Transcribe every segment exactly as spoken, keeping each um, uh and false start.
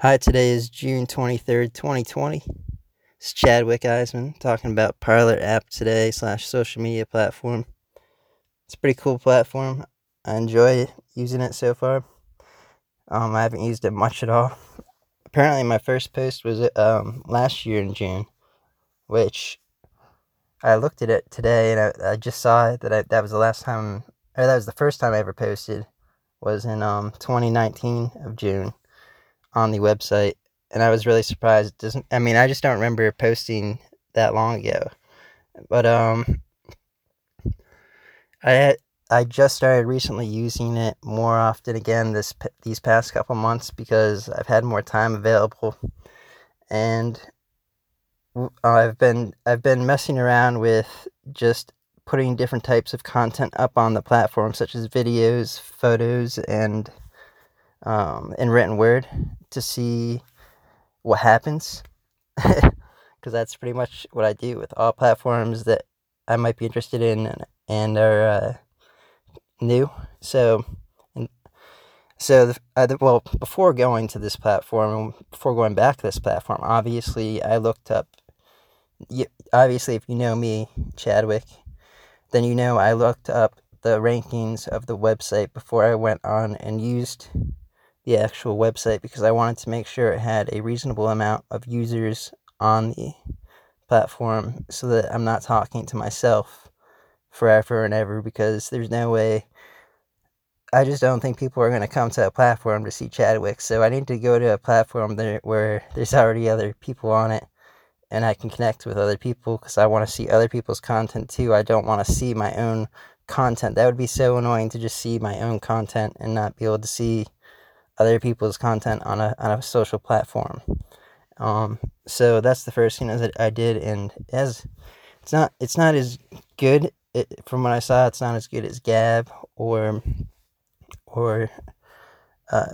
Hi, today is June twenty-third, twenty twenty. It's Chadwick Eisenman talking about Parler app today slash social media platform. It's a pretty cool platform. I enjoy using it so far. Um, I haven't used it much at all. Apparently, my first post was um last year in June, which I looked at it today and I, I just saw that I, that was the last time, or that was the first time I ever posted, was in um twenty nineteen of June. On the website, and I was really surprised. It doesn't I mean I just don't remember posting that long ago, but um I had, I just started recently using it more often again this these past couple months because I've had more time available, and I've been I've been messing around with just putting different types of content up on the platform, such as videos, photos, and um in written word, to see what happens, because that's pretty much what I do with all platforms that I might be interested in and, and are uh, new. So, and so the, uh, the, well, before going to this platform, before going back to this platform, obviously I looked up. You, obviously, if you know me, Chadwick, then you know I looked up the rankings of the website before I went on and used the actual website, because I wanted to make sure it had a reasonable amount of users on the platform so that I'm not talking to myself forever and ever, because there's no way, I just don't think people are going to come to a platform to see Chadwick, so I need to go to a platform there where there's already other people on it and I can connect with other people, because I want to see other people's content too. I don't want to see my own content. That would be so annoying, to just see my own content and not be able to see other people's content on a on a social platform. Um, so that's the first thing that I did, and as it's not it's not as good it, from what I saw. It's not as good as Gab or or uh,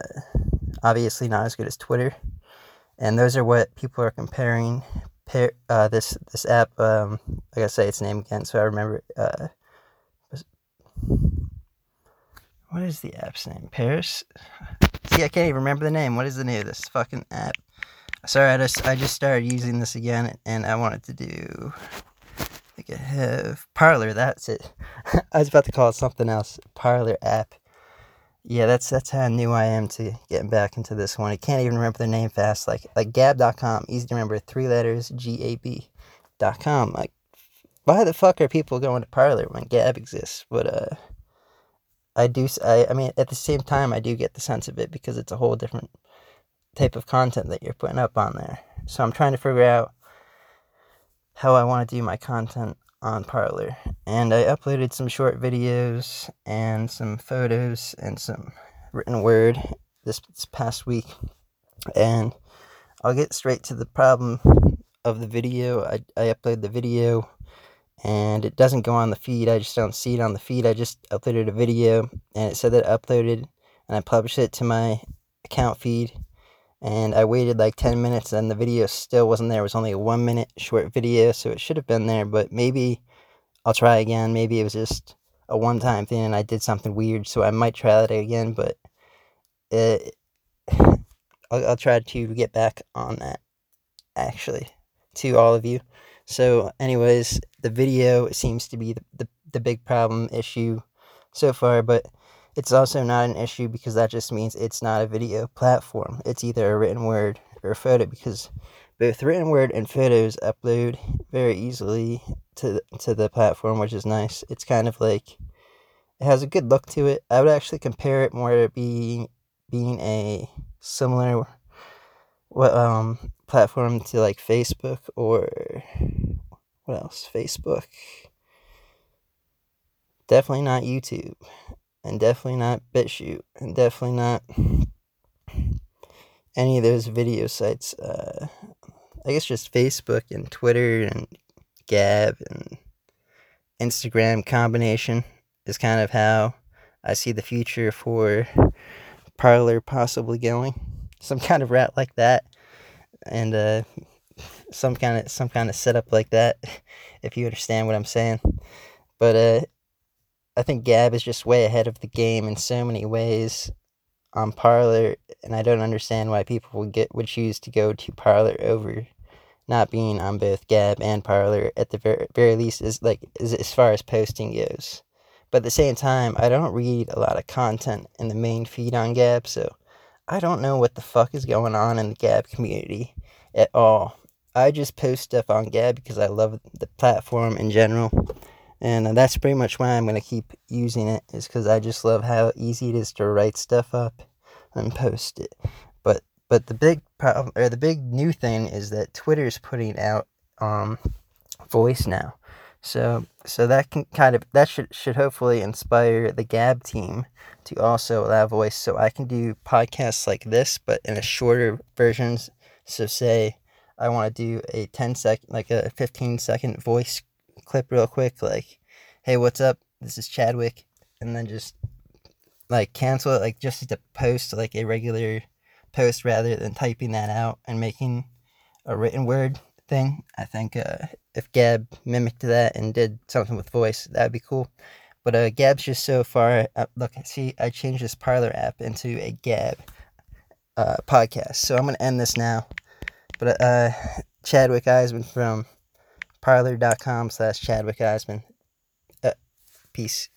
obviously not as good as Twitter, and those are what people are comparing. Pair, uh, this this app, um, I gotta say its name again, so I remember. Uh, what is the app's name? Paris. See, I can't even remember the name. What is the name of this fucking app? Sorry, I just, I just started using this again, and I wanted to do... I think I have... Parler, that's it. I was about to call it something else. Parler app. Yeah, that's that's how new I am to getting back into this one. I can't even remember their name fast. Like, like gab dot com, easy to remember. Three letters, G A B dot com. Like, why the fuck are people going to Parler when Gab exists? But, uh... I do, I, I mean, at the same time, I do get the sense of it, because it's a whole different type of content that you're putting up on there. So I'm trying to figure out how I want to do my content on Parler. And I uploaded some short videos and some photos and some written word this, this past week. And I'll get straight to the problem of the video. I, I upload the video, and it doesn't go on the feed. I just don't see it on the feed. I just uploaded a video, and it said that I uploaded, and I published it to my account feed, and I waited like ten minutes, and the video still wasn't there. It was only a one minute short video, so it should have been there, but maybe I'll try again. Maybe it was just a one time thing and I did something weird, so I might try that again, but it, I'll, I'll try to get back on that, actually, to all of you. So anyways, the video seems to be the, the, the big problem issue so far, but it's also not an issue, because that just means it's not a video platform. It's either a written word or a photo, because both written word and photos upload very easily to, to the platform, which is nice. It's kind of like, it has a good look to it. I would actually compare it more to being, being a similar um platform to like Facebook, or what else? Facebook. Definitely not YouTube, and definitely not BitChute, and definitely not any of those video sites. Uh, I guess just Facebook and Twitter and Gab and Instagram combination is kind of how I see the future for Parler possibly going. Some kind of rat like that, and uh, some kind of some kind of setup like that, if you understand what I'm saying. But uh, I think Gab is just way ahead of the game in so many ways on Parler, and I don't understand why people would get would choose to go to Parler over not being on both Gab and Parler at the very, very least, is like as, as far as posting goes. But at the same time, I don't read a lot of content in the main feed on Gab, so I don't know what the fuck is going on in the Gab community at all. I just post stuff on Gab because I love the platform in general, and that's pretty much why I'm going to keep using it, is because I just love how easy it is to write stuff up and post it. But but the big problem, or the big new thing, is that Twitter is putting out um voice now, so so that can kind of that should should hopefully inspire the Gab team to also allow voice, so I can do podcasts like this but in a shorter versions. So say I want to do a ten second, like a fifteen second voice clip real quick, like, hey, what's up, this is Chadwick, and then just like cancel it, like just to post like a regular post rather than typing that out and making a written word thing. I think uh, if Gab mimicked that and did something with voice, that'd be cool. But uh, Gab's just so far. Uh, look, see, I changed this Parler app into a Gab uh, podcast, so I'm gonna end this now. But uh, Chadwick Eisenman from Parler dot com slash Chadwick Eisenman. Uh, peace.